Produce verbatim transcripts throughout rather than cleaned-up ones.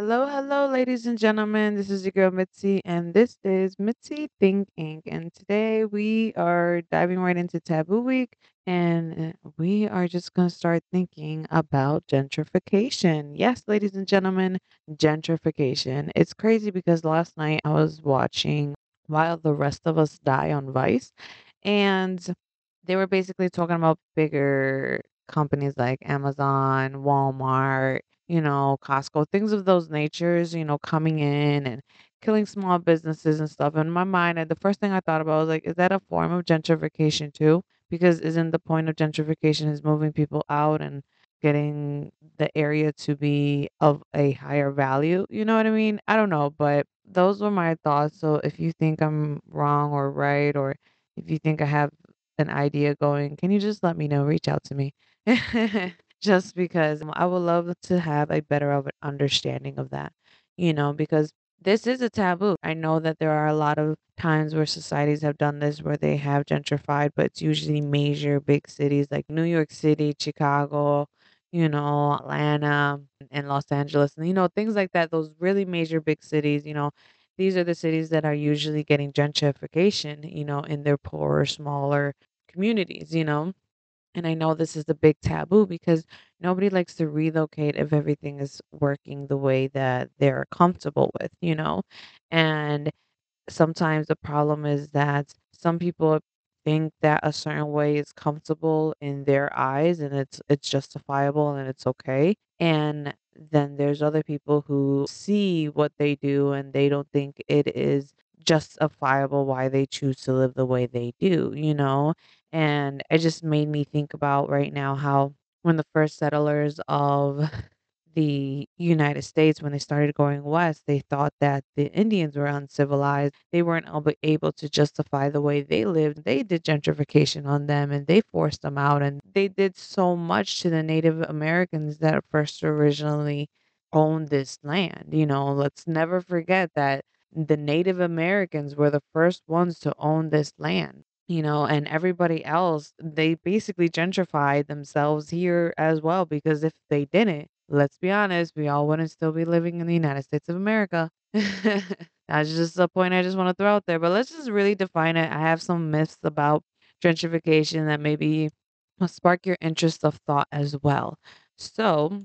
Hello, hello, ladies and gentlemen. This is your girl Mitzi, and this is Mitzi Think Incorporated. And today we are diving right into Taboo Week, and uh, we are just going to start thinking about gentrification. Yes, ladies and gentlemen, gentrification. It's crazy because last night I was watching While the Rest of Us Die on Vice, and they were basically talking about bigger companies like Amazon, Walmart, you know, Costco, things of those natures, you know, coming in and killing small businesses and stuff. In my mind, I- the first thing I thought about was like, is that a form of gentrification too? Because isn't the point of gentrification is moving people out and getting the area to be of a higher value? You know what I mean? I don't know, but those were my thoughts. So if you think I'm wrong or right, or if you think I have an idea going, can you just let me know? Reach out to me. Just because I would love to have a better of an understanding of that, you know, because this is a taboo. I know that there are a lot of times where societies have done this where they have gentrified, but it's usually major big cities like New York City, Chicago, you know, Atlanta, and Los Angeles, and you know, things like that. Those really major big cities, you know, these are the cities that are usually getting gentrification, you know, in their poorer, smaller communities, you know. And I know this is the big taboo because nobody likes to relocate if everything is working the way that they're comfortable with, you know? And sometimes the problem is that some people think that a certain way is comfortable in their eyes and it's it's justifiable and it's okay. And then there's other people who see what they do and they don't think it is justifiable why they choose to live the way they do, you know? And it just made me think about right now how when the first settlers of the United States, when they started going west, they thought that the Indians were uncivilized. They weren't ab- able to justify the way they lived. They did gentrification on them and they forced them out. And they did so much to the Native Americans that first originally owned this land. You know, let's never forget that the Native Americans were the first ones to own this land, you know, and everybody else, they basically gentrified themselves here as well. Because if they didn't, let's be honest, we all wouldn't still be living in the United States of America. That's just a point I just want to throw out there. But let's just really define it. I have some myths about gentrification that maybe will spark your interest of thought as well. So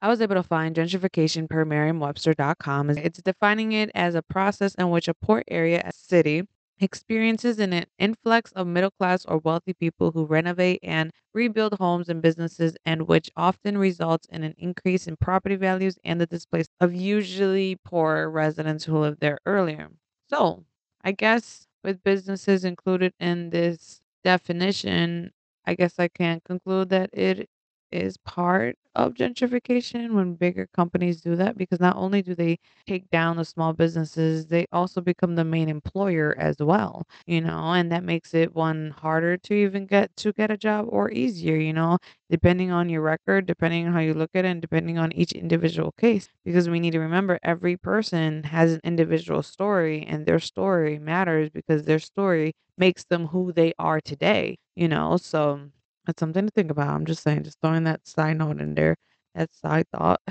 I was able to find gentrification per Merriam-Webster dot com. It's defining it as a process in which a port area, a city, experiences an influx of middle class or wealthy people who renovate and rebuild homes and businesses, and which often results in an increase in property values and the displacement of usually poor residents who lived there earlier. So, I guess with businesses included in this definition, I guess I can conclude that it is part of gentrification when bigger companies do that, because not only do they take down the small businesses, they also become the main employer as well, you know, and that makes it one harder to even get to get a job or easier, you know, depending on your record, depending on how you look at it, and depending on each individual case, because we need to remember every person has an individual story and their story matters because their story makes them who they are today, you know, so that's something to think about. I'm just saying, just throwing that side note in there. That side thought.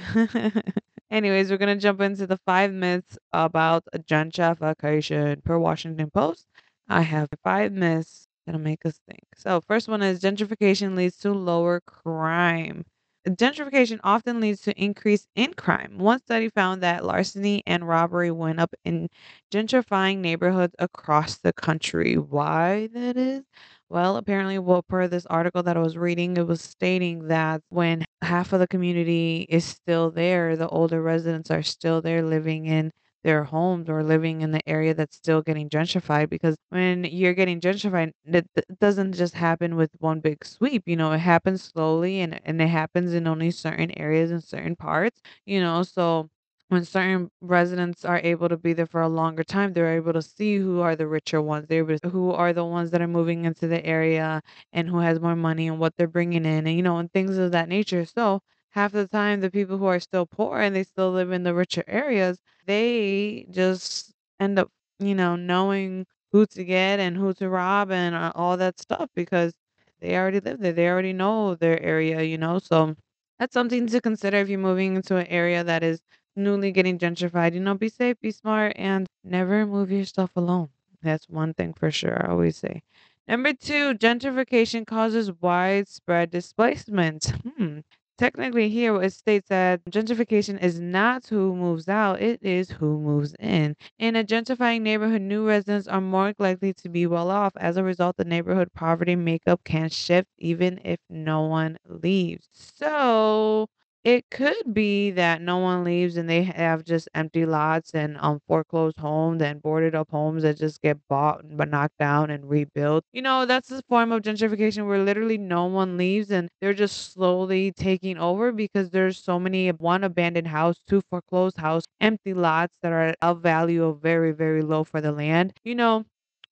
Anyways, we're going to jump into the five myths about gentrification per Washington Post. I have five myths that'll make us think. So, first one is gentrification leads to lower crime. Gentrification often leads to increase in crime. One study found that larceny and robbery went up in gentrifying neighborhoods across the country. Why that is? Well, apparently, well, per this article that I was reading, it was stating that when half of the community is still there, the older residents are still there living in their homes or living in the area that's still getting gentrified. Because when you're getting gentrified, it d- doesn't just happen with one big sweep. You know, it happens slowly and, and it happens in only certain areas and certain parts, you know, so when certain residents are able to be there for a longer time, they're able to see who are the richer ones, they're able to- who are the ones that are moving into the area and who has more money and what they're bringing in, and you know, and things of that nature. So half the time, the people who are still poor and they still live in the richer areas, they just end up, you know, knowing who to get and who to rob and uh, all that stuff because they already live there. They already know their area, you know. So that's something to consider if you're moving into an area that is newly getting gentrified. You know, be safe, be smart, and never move yourself alone. That's one thing for sure, I always say. Number two, gentrification causes widespread displacement. Hmm. Technically, here it states that gentrification is not who moves out, it is who moves in. In a gentrifying neighborhood, new residents are more likely to be well off. As a result, the neighborhood poverty makeup can shift even if no one leaves. So it could be that no one leaves and they have just empty lots and um, foreclosed homes and boarded up homes that just get bought but knocked down and rebuilt. You know, that's a form of gentrification where literally no one leaves and they're just slowly taking over because there's so many, one abandoned house, two foreclosed house, empty lots that are of value of very, very low for the land. You know,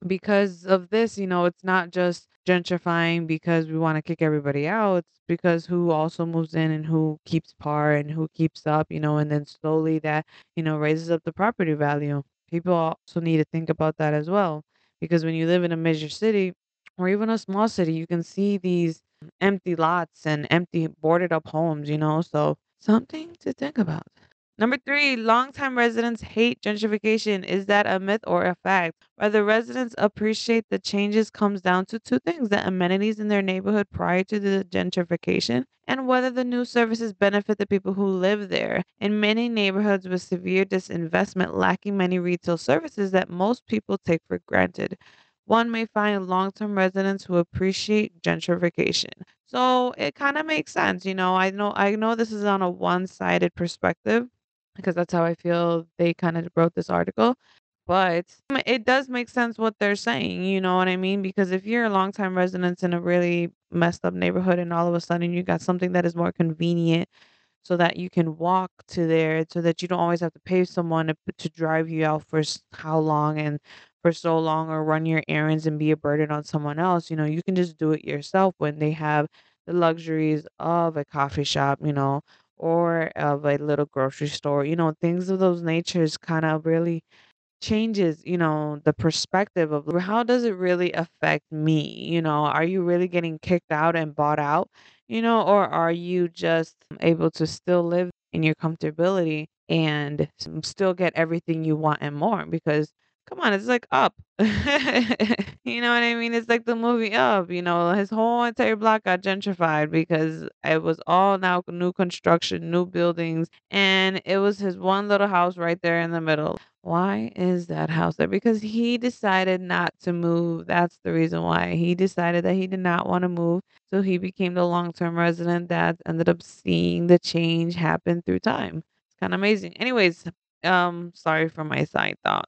because of this, you know, it's not just gentrifying because we want to kick everybody out. It's because who also moves in and who keeps par and who keeps up, you know, and then slowly that, you know, raises up the property value. People also need to think about that as well, because when you live in a major city or even a small city, you can see these empty lots and empty boarded up homes, you know, so something to think about. Number three, longtime residents hate gentrification. Is that a myth or a fact? Whether residents appreciate the changes comes down to two things, the amenities in their neighborhood prior to the gentrification and whether the new services benefit the people who live there. In many neighborhoods with severe disinvestment, lacking many retail services that most people take for granted, one may find long-term residents who appreciate gentrification. So it kind of makes sense. You know, I know, I know this is on a one-sided perspective, because that's how I feel they kind of wrote this article. But it does make sense what they're saying, you know what I mean? Because if you're a longtime resident in a really messed up neighborhood and all of a sudden you got something that is more convenient so that you can walk to there, so that you don't always have to pay someone to, to drive you out for how long and for so long or run your errands and be a burden on someone else, you know, you can just do it yourself when they have the luxuries of a coffee shop, you know, or of a little grocery store, you know, things of those natures kind of really changes, you know, the perspective of how does it really affect me? You know, are you really getting kicked out and bought out, you know, or are you just able to still live in your comfortability and still get everything you want and more? Because come on, it's like Up. You know what I mean? It's like the movie Up, you know, his whole entire block got gentrified because it was all now new construction, new buildings, and it was his one little house right there in the middle. Why is that house there? Because he decided not to move. That's the reason why. He decided that he did not want to move. So he became the long-term resident that ended up seeing the change happen through time. It's kind of amazing. Anyways, Um, sorry for my side thought.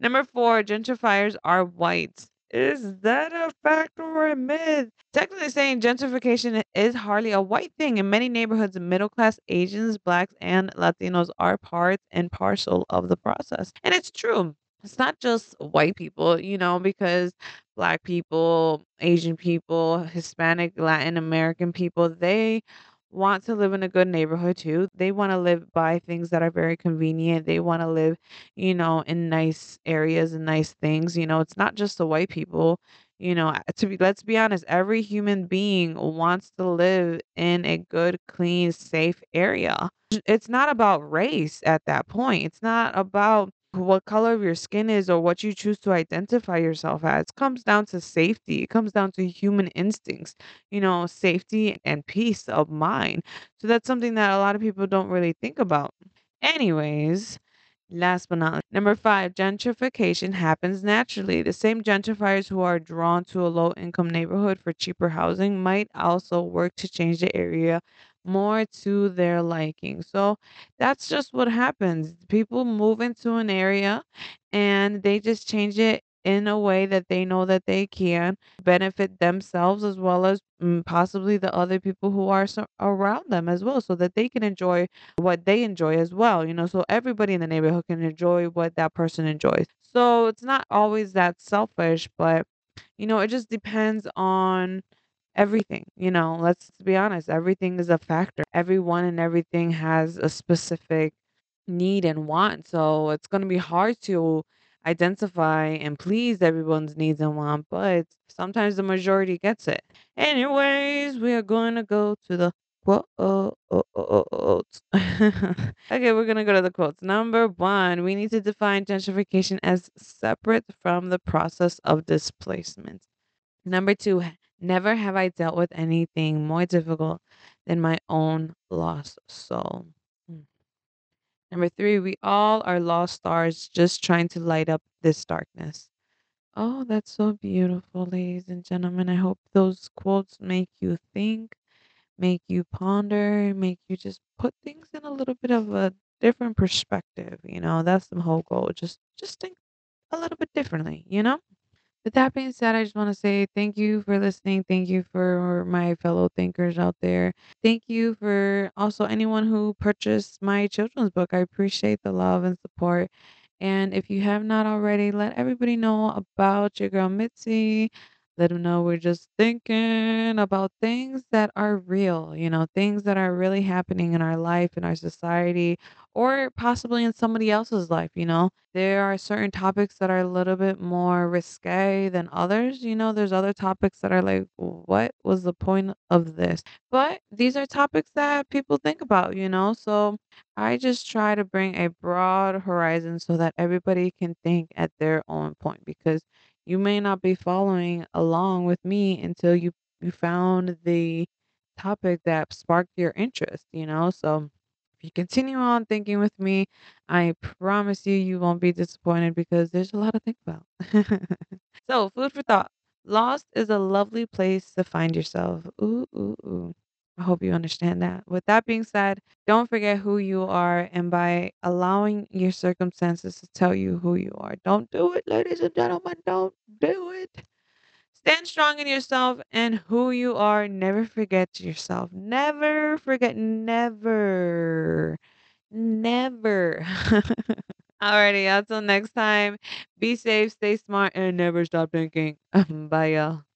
Number four, gentrifiers are white. Is that a fact or a myth? Technically saying gentrification is hardly a white thing. In many neighborhoods, middle-class Asians, Blacks, and Latinos are part and parcel of the process. And it's true. It's not just white people, you know, because Black people, Asian people, Hispanic, Latin American people, they want to live in a good neighborhood too. They want to live by things that are very convenient. They want to live, you know, in nice areas and nice things. You know, it's not just the white people, you know, to be, let's be honest, every human being wants to live in a good, clean, safe area. It's not about race at that point. It's not about what color of your skin is or what you choose to identify yourself as. It comes down to safety. It comes down to human instincts, you know, safety and peace of mind. So that's something that a lot of people don't really think about. Anyways, last but not least, number five, gentrification happens naturally. The same gentrifiers who are drawn to a low-income neighborhood for cheaper housing might also work to change the area more to their liking. So that's just what happens. People move into an area and they just change it in a way that they know that they can benefit themselves as well as possibly the other people who are so around them as well, so that they can enjoy what they enjoy as well, you know, so everybody in the neighborhood can enjoy what that person enjoys. So it's not always that selfish, but you know, it just depends on everything, you know, let's be honest, everything is a factor. Everyone and everything has a specific need and want. So it's going to be hard to identify and please everyone's needs and want, but sometimes the majority gets it. Anyways, we are going to go to the Quotes. Okay, we're gonna go to the quotes. Number one, we need to define gentrification as separate from the process of displacement. Number two, never have I dealt with anything more difficult than my own lost soul. Mm. Number three, we all are lost stars just trying to light up this darkness. Oh, that's so beautiful, ladies and gentlemen. I hope those quotes make you think, make you ponder, make you just put things in a little bit of a different perspective. You know, that's the whole goal. Just just think a little bit differently, you know? With that being said, I just want to say thank you for listening. Thank you for my fellow thinkers out there. Thank you for also anyone who purchased my children's book. I appreciate the love and support. And if you have not already, let everybody know about your girl Mitzi. Let them know we're just thinking about things that are real, you know, things that are really happening in our life, in our society, or possibly in somebody else's life. You know, there are certain topics that are a little bit more risque than others. You know, there's other topics that are like, what was the point of this? But these are topics that people think about, you know, so I just try to bring a broad horizon so that everybody can think at their own point, because you may not be following along with me until you, you found the topic that sparked your interest, you know? So if you continue on thinking with me, I promise you, you won't be disappointed because there's a lot to think about. So food for thought. Lost is a lovely place to find yourself. Ooh, ooh, ooh. I hope you understand that. With that being said, don't forget who you are, and by allowing your circumstances to tell you who you are. Don't do it, ladies and gentlemen. Don't do it. Stand strong in yourself and who you are. Never forget yourself. Never forget. Never. Never. Alrighty, until next time. Be safe, stay smart, and never stop thinking. Bye, y'all.